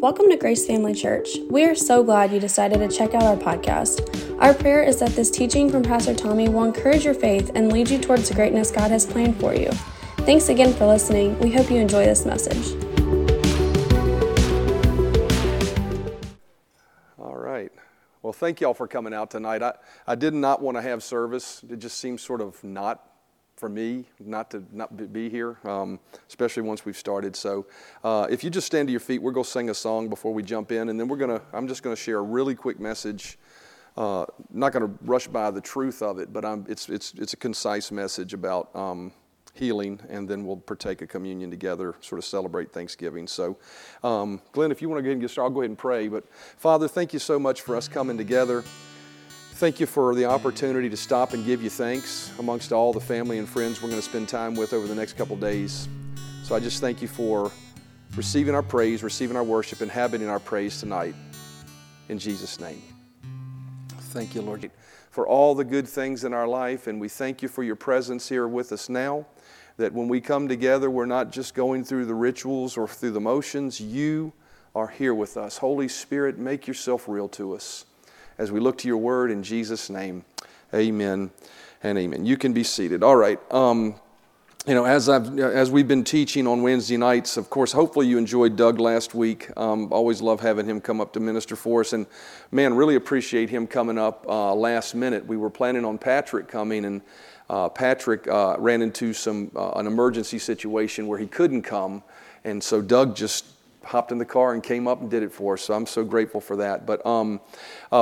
Welcome to Grace Family Church. We are so glad you decided to check out our podcast. Our prayer is that this teaching from Pastor Tommy will encourage your faith and lead you towards the greatness God has planned for you. Thanks again for listening. We hope you enjoy this message. All right. Well, thank y'all for coming out tonight. I did not want to have service. It just seems sort of not for me not to be here, especially once we've started. So if you just stand to your feet, we're going to sing a song before we jump in, and then I'm just going to share a really quick message. Not going to rush by the truth of it, but it's a concise message about healing, and then we'll partake of communion together, sort of celebrate Thanksgiving. So Glenn, if you want to go ahead and get started, I'll go ahead and pray. But Father, thank you so much for us coming together. Thank you for the opportunity to stop and give you thanks amongst all the family and friends we're going to spend time with over the next couple days. So I just thank you for receiving our praise, receiving our worship, inhabiting our praise tonight. In Jesus' name. Thank you, Lord, for all the good things in our life. And we thank you for your presence here with us now, that when we come together, we're not just going through the rituals or through the motions. You are here with us. Holy Spirit, make yourself real to us as we look to your word, in Jesus' name. Amen and amen. You can be seated. All right. As we've been teaching on Wednesday nights, of course, hopefully you enjoyed Doug last week. Always love having him come up to minister for us. And man, really appreciate him coming up last minute. We were planning on Patrick coming, and Patrick ran into an emergency situation where he couldn't come. And so Doug just hopped in the car and came up and did it for us. So I'm so grateful for that. But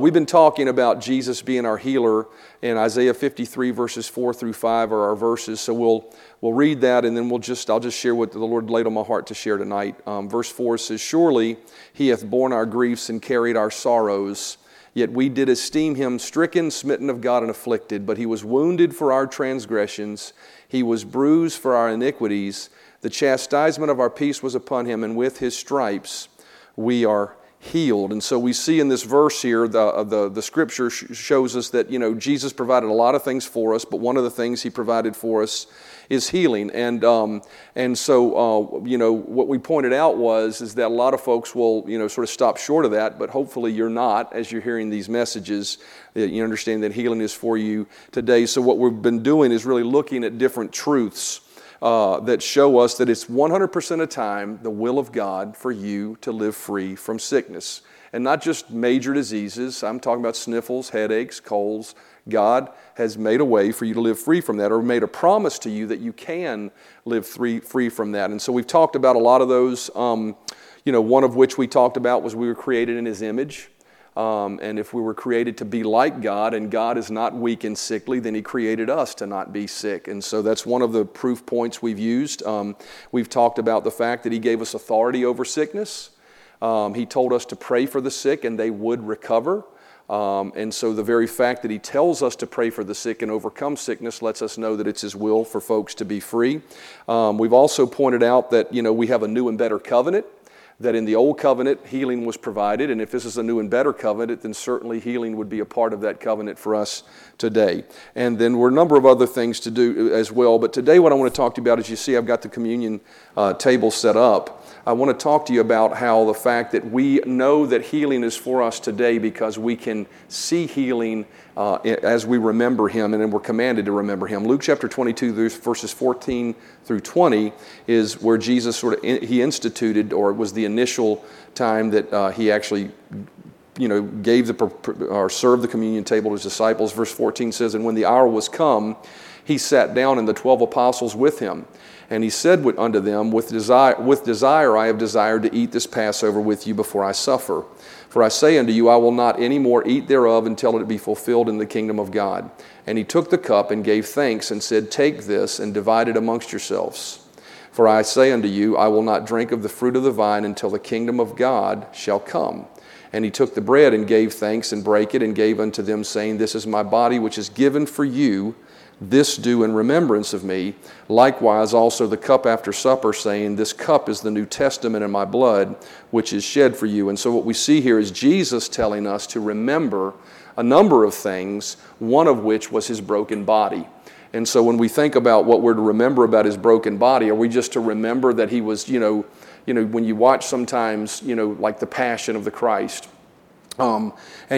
we've been talking about Jesus being our healer, and Isaiah 53 verses 4-5 are our verses. So we'll read that, and then I'll just share what the Lord laid on my heart to share tonight. Verse 4 says, "Surely he hath borne our griefs and carried our sorrows. Yet we did esteem him stricken, smitten of God, and afflicted. But he was wounded for our transgressions. He was bruised for our iniquities. The chastisement of our peace was upon him, and with his stripes we are healed." And so we see in this verse here, the scripture shows us that, Jesus provided a lot of things for us, but one of the things he provided for us is healing. And so what we pointed out was that a lot of folks will, sort of stop short of that, but hopefully you're not, as you're hearing these messages. You understand that healing is for you today. So what we've been doing is really looking at different truths that show us that it's 100% of the time the will of God for you to live free from sickness. And not just major diseases. I'm talking about sniffles, headaches, colds. God has made a way for you to live free from that, or made a promise to you that you can live free from that. And so we've talked about a lot of those. One of which we talked about was we were created in his image. And if we were created to be like God, and God is not weak and sickly, then he created us to not be sick. And so that's one of the proof points we've used. We've talked about the fact that he gave us authority over sickness. He told us to pray for the sick and they would recover. And so the very fact that he tells us to pray for the sick and overcome sickness lets us know that it's his will for folks to be free. We've also pointed out that, we have a new and better covenant. That in the old covenant, healing was provided. And if this is a new and better covenant, then certainly healing would be a part of that covenant for us today. And then we're a number of other things to do as well. But today what I want to talk to you about is, you see, I've got the communion table set up. I want to talk to you about how the fact that we know that healing is for us today because we can see healing as we remember him, and then we're commanded to remember him. Luke chapter 22, verses 14-20 is where Jesus he instituted, or it was the initial time that he actually gave or served the communion table to his disciples. Verse 14 says, "And when the hour was come, he sat down, and the 12 apostles with him. And he said unto them, With desire I have desired to eat this Passover with you before I suffer. For I say unto you, I will not any more eat thereof until it be fulfilled in the kingdom of God. And he took the cup and gave thanks, and said, Take this, and divide it amongst yourselves. For I say unto you, I will not drink of the fruit of the vine until the kingdom of God shall come. And he took the bread and gave thanks, and brake it, and gave unto them, saying, This is my body which is given for you. This do in remembrance of me. Likewise also the cup after supper, saying, This cup is the New Testament in my blood, which is shed for you." And so what we see here is Jesus telling us to remember a number of things, one of which was his broken body. And so when we think about what we're to remember about his broken body, are we just to remember that he was, when you watch sometimes, like the Passion of the Christ, and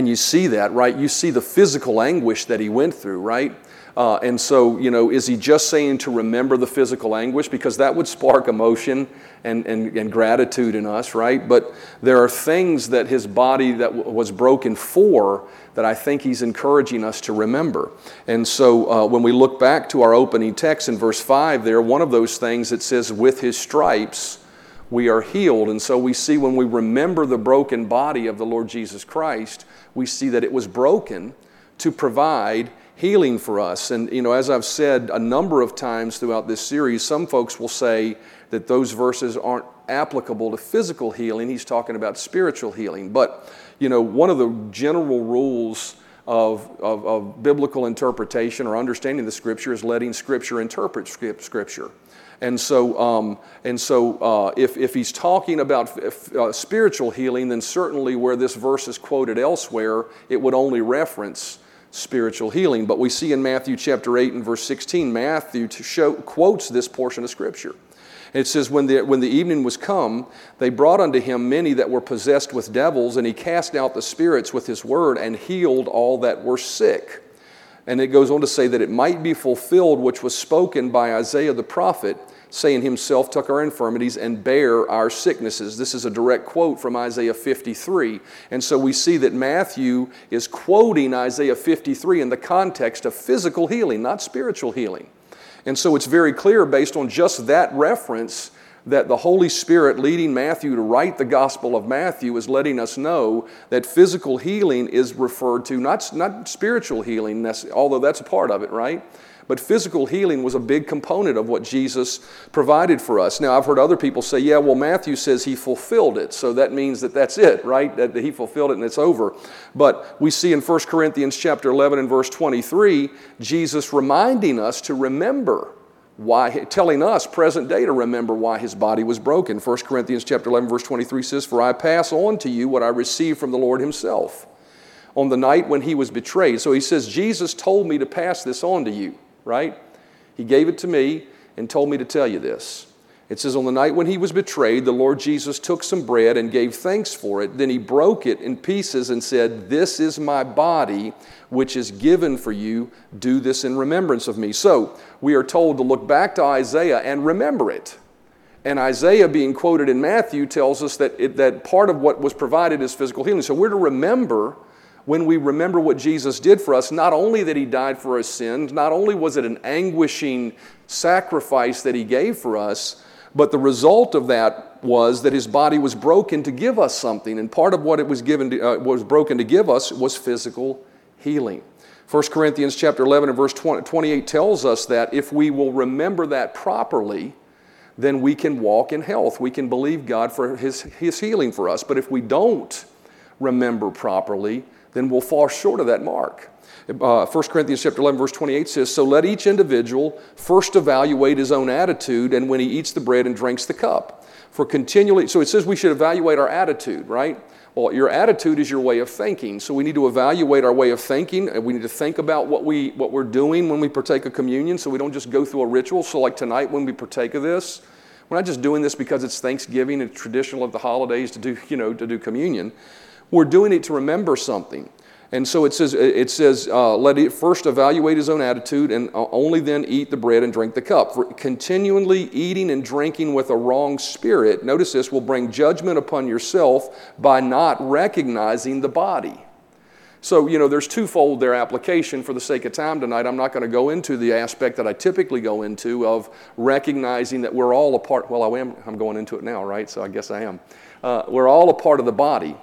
you see that, right? You see the physical anguish that he went through, right? And so, is he just saying to remember the physical anguish? Because that would spark emotion and gratitude in us, right? But there are things that his body that was broken for that I think he's encouraging us to remember. And so when we look back to our opening text in verse 5 there, one of those things it says, with his stripes we are healed. And so we see when we remember the broken body of the Lord Jesus Christ, we see that it was broken to provide healing for us. And, as I've said a number of times throughout this series, some folks will say that those verses aren't applicable to physical healing. He's talking about spiritual healing. But, one of the general rules of biblical interpretation or understanding the Scripture is letting Scripture interpret Scripture. And so, if he's talking about spiritual healing, then certainly where this verse is quoted elsewhere, it would only reference spiritual healing. But we see in Matthew chapter 8 and verse 16, Matthew quotes this portion of Scripture. It says, when the evening was come, they brought unto him many that were possessed with devils, and he cast out the spirits with his word and healed all that were sick. And it goes on to say that it might be fulfilled which was spoken by Isaiah the prophet, saying, himself took our infirmities and bare our sicknesses. This is a direct quote from Isaiah 53. And so we see that Matthew is quoting Isaiah 53 in the context of physical healing, not spiritual healing. And so it's very clear based on just that reference that the Holy Spirit leading Matthew to write the Gospel of Matthew is letting us know that physical healing is referred to, not spiritual healing, although that's a part of it, right? But physical healing was a big component of what Jesus provided for us. Now, I've heard other people say, yeah, well, Matthew says he fulfilled it, so that means that that's it, right? That he fulfilled it and it's over. But we see in 1 Corinthians chapter 11 and verse 23, Jesus reminding us to remember telling us present day to remember why his body was broken. 1 Corinthians chapter 11 verse 23 says, for I pass on to you what I received from the Lord himself on the night when he was betrayed. So he says, Jesus told me to pass this on to you, right? He gave it to me and told me to tell you this. It says, on the night when he was betrayed, the Lord Jesus took some bread and gave thanks for it. Then he broke it in pieces and said, this is my body, which is given for you. Do this in remembrance of me. So we are told to look back to Isaiah and remember it. And Isaiah being quoted in Matthew tells us that part of what was provided is physical healing. So we're to remember when we remember what Jesus did for us, not only that he died for our sins, not only was it an anguishing sacrifice that he gave for us, but the result of that was that his body was broken to give us something. And part of what it was was broken to give us was physical healing. 1 Corinthians chapter 11 and verse 28 tells us that if we will remember that properly, then we can walk in health. We can believe God for his healing for us. But if we don't remember properly, then we'll fall short of that mark. 1 Corinthians chapter 11, verse 28 says, so let each individual first evaluate his own attitude and when he eats the bread and drinks the cup. So it says we should evaluate our attitude, right? Well, your attitude is your way of thinking. So we need to evaluate our way of thinking, and we need to think about what we're doing when we partake of communion, so we don't just go through a ritual. So like tonight when we partake of this, we're not just doing this because it's Thanksgiving and traditional of the holidays to do communion. We're doing it to remember something. And so it says, let it first evaluate his own attitude and only then eat the bread and drink the cup. For continually eating and drinking with a wrong spirit, notice this, will bring judgment upon yourself by not recognizing the body. So, there's twofold their application. For the sake of time tonight, I'm not going to go into the aspect that I typically go into of recognizing that we're all a part. Well, I'm going into it now, right? So I guess I am. We're all a part of the body.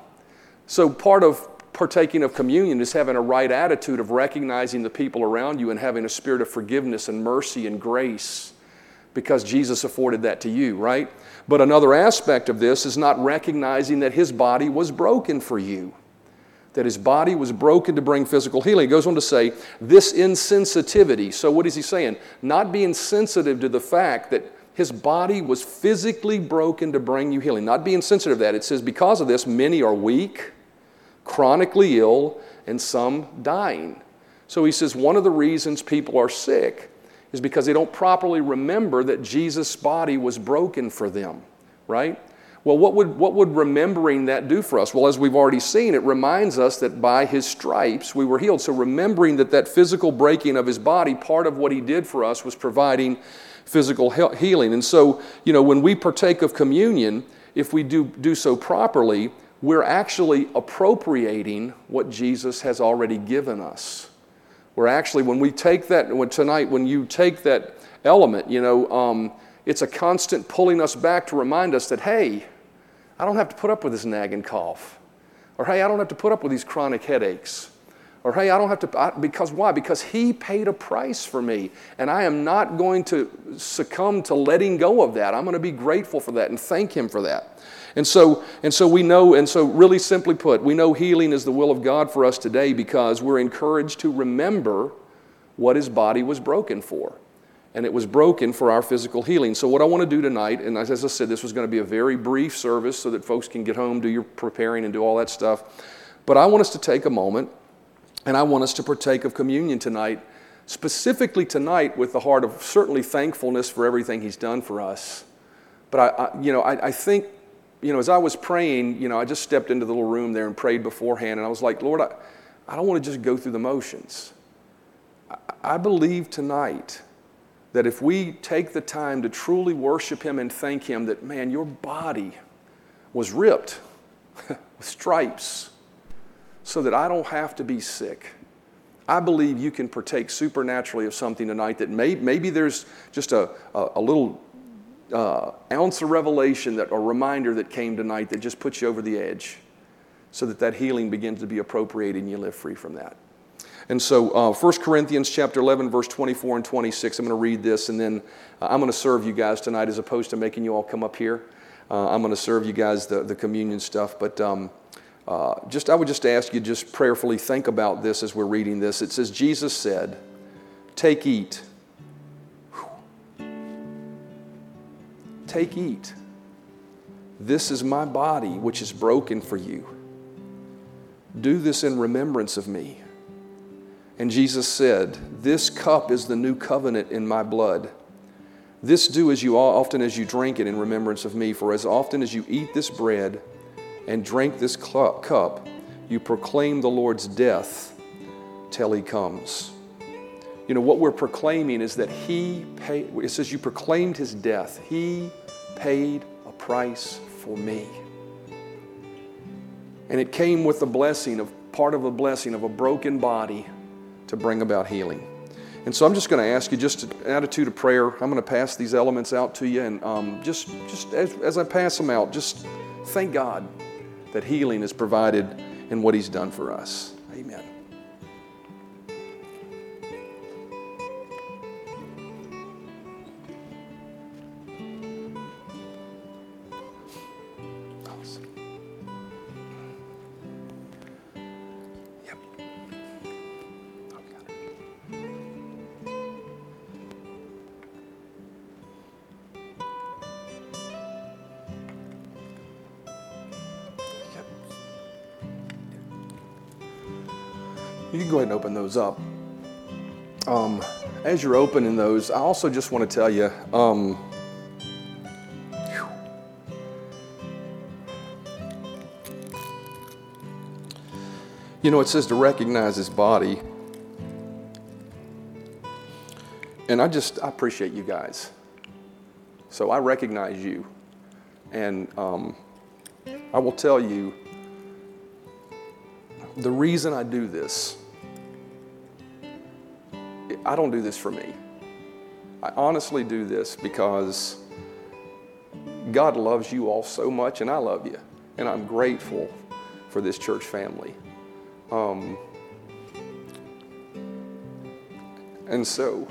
So part of partaking of communion is having a right attitude of recognizing the people around you and having a spirit of forgiveness and mercy and grace because Jesus afforded that to you, right? But another aspect of this is not recognizing that his body was broken for you, that his body was broken to bring physical healing. It goes on to say, this insensitivity. So what is he saying? Not being sensitive to the fact that his body was physically broken to bring you healing. Not being sensitive to that. It says, because of this, many are weak, chronically ill, and some dying. So he says one of the reasons people are sick is because they don't properly remember that Jesus' body was broken for them, right? Well, what would remembering that do for us? Well, as we've already seen, it reminds us that by his stripes we were healed. So remembering that physical breaking of his body, part of what he did for us was providing physical healing. And so, you know, when we partake of communion, if we do so properly, we're actually appropriating what Jesus has already given us. We're actually, when we take that, tonight, when you take that element, you know, it's a constant pulling us back to remind us that, hey, I don't have to put up with this nagging cough. Or, hey, I don't have to put up with these chronic headaches. Or, hey, I don't have to, because why? Because he paid a price for me, and I am not going to succumb to letting go of that. I'm going to be grateful for that and thank him for that. And so we know, and so really simply put, we know healing is the will of God for us today because we're encouraged to remember what his body was broken for. And it was broken for our physical healing. So what I want to do tonight, and as I said, this was going to be a very brief service so that folks can get home, do your preparing, and do all that stuff. But I want us to take a moment, and I want us to partake of communion tonight, specifically tonight with the heart of certainly thankfulness for everything he's done for us. But I think, you know, as I was praying, you know, I just stepped into the little room there and prayed beforehand, and I was like, Lord, I don't want to just go through the motions. I believe tonight that if we take the time to truly worship him and thank him, that, man, your body was ripped with stripes so that I don't have to be sick. I believe you can partake supernaturally of something tonight that maybe there's just a little ounce of revelation, that a reminder that came tonight that just puts you over the edge so that healing begins to be appropriated and you live free from that. And so 1 Corinthians chapter 11, verse 24 and 26, I'm going to read this, and then I'm going to serve you guys tonight as opposed to making you all come up here. I'm going to serve you guys the communion stuff. But I would just ask you just prayerfully think about this as we're reading this. It says, Jesus said, "Take, eat. Take, eat. This is my body, which is broken for you. Do this in remembrance of me." And Jesus said, "This cup is the new covenant in my blood. This do as you often as you drink it in remembrance of me. For as often as you eat this bread and drink this cup, you proclaim the Lord's death till he comes." You know, what we're proclaiming is that it says you proclaimed his death. He paid a price for me. And it came with the blessing of, part of the blessing of a broken body, to bring about healing. And so I'm just going to ask you just an attitude of prayer. I'm going to pass these elements out to you, and just as I pass them out, just thank God that healing is provided in what he's done for us. Amen. You can go ahead and open those up. As you're opening those, I also just want to tell you, you know, it says to recognize his body. And I appreciate you guys. So I recognize you. And I will tell you, the reason I do this, I don't do this for me. I honestly do this because God loves you all so much, and I love you. And I'm grateful for this church family. And so,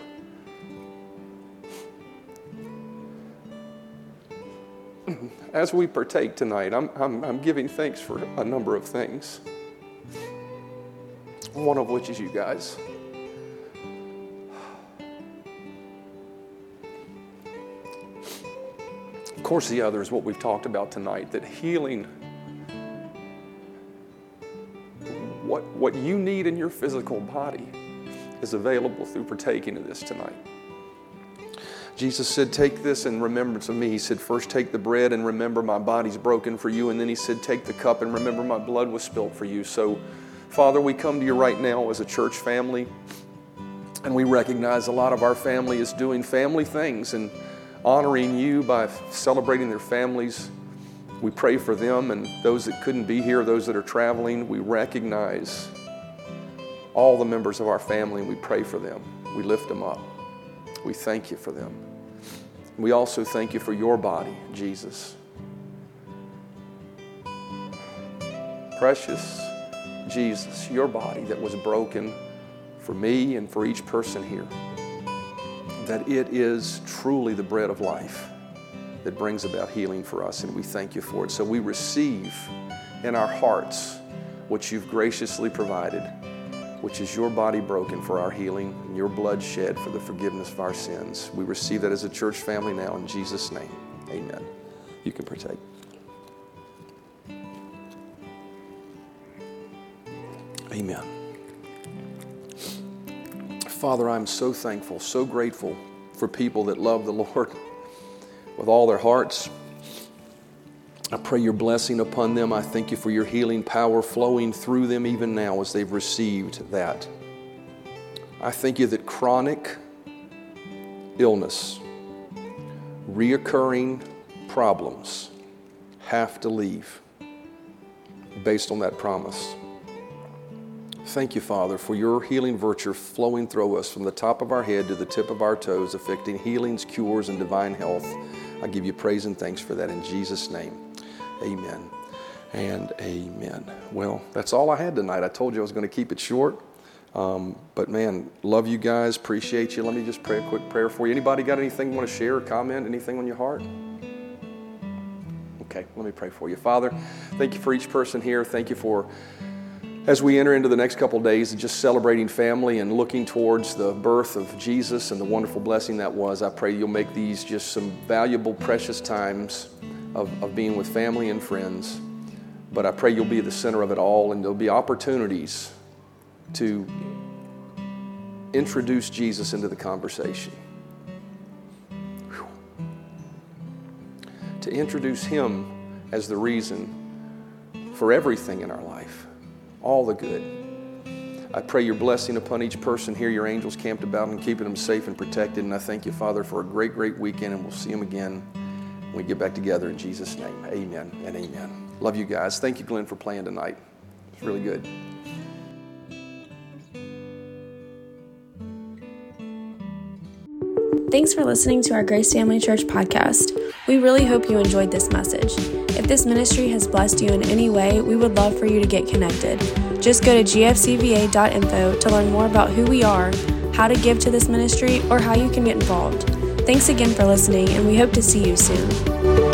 as we partake tonight, I'm giving thanks for a number of things. One of which is you guys. Of course, the other is what we've talked about tonight, that healing, what you need in your physical body is available through partaking of this tonight. Jesus said, take this and remember to me. He said, first take the bread and remember my body's broken for you. And then he said, take the cup and remember my blood was spilled for you. So, Father, we come to you right now as a church family. And we recognize a lot of our family is doing family things and honoring you by celebrating their families. We pray for them and those that couldn't be here, those that are traveling. We recognize all the members of our family, and we pray for them. We lift them up. We thank you for them. We also thank you for your body, Jesus. Precious Jesus, your body that was broken for me and for each person here, that it is truly the bread of life that brings about healing for us, and we thank you for it. So we receive in our hearts what you've graciously provided, which is your body broken for our healing and your blood shed for the forgiveness of our sins. We receive that as a church family now in Jesus' name. Amen. You can partake. Amen. Father, I'm so thankful, so grateful for people that love the Lord with all their hearts. I pray your blessing upon them. I thank you for your healing power flowing through them even now as they've received that. I thank you that chronic illness, reoccurring problems have to leave based on that promise. Thank you, Father, for your healing virtue flowing through us from the top of our head to the tip of our toes, affecting healings, cures, and divine health. I give you praise and thanks for that in Jesus' name. Amen and amen. Well, that's all I had tonight. I told you I was going to keep it short. But man, love you guys. Appreciate you. Let me just pray a quick prayer for you. Anybody got anything you want to share or comment? Anything on your heart? Okay, let me pray for you. Father, thank you for each person here. Thank you for, as we enter into the next couple of days, just celebrating family and looking towards the birth of Jesus and the wonderful blessing that was. I pray you'll make these just some valuable, precious times of being with family and friends. But I pray you'll be at the center of it all, and there'll be opportunities to introduce Jesus into the conversation. Whew. To introduce him as the reason for everything in our life. All the good. I pray your blessing upon each person here, your angels camped about and keeping them safe and protected. And I thank you, Father, for a great, great weekend, and we'll see them again when we get back together in Jesus' name. Amen and amen. Love you guys. Thank you, Glenn, for playing tonight. It's really good. Thanks for listening to our Grace Family Church podcast. We really hope you enjoyed this message. If this ministry has blessed you in any way, we would love for you to get connected. Just go to gfcva.info to learn more about who we are, how to give to this ministry, or how you can get involved. Thanks again for listening, and we hope to see you soon.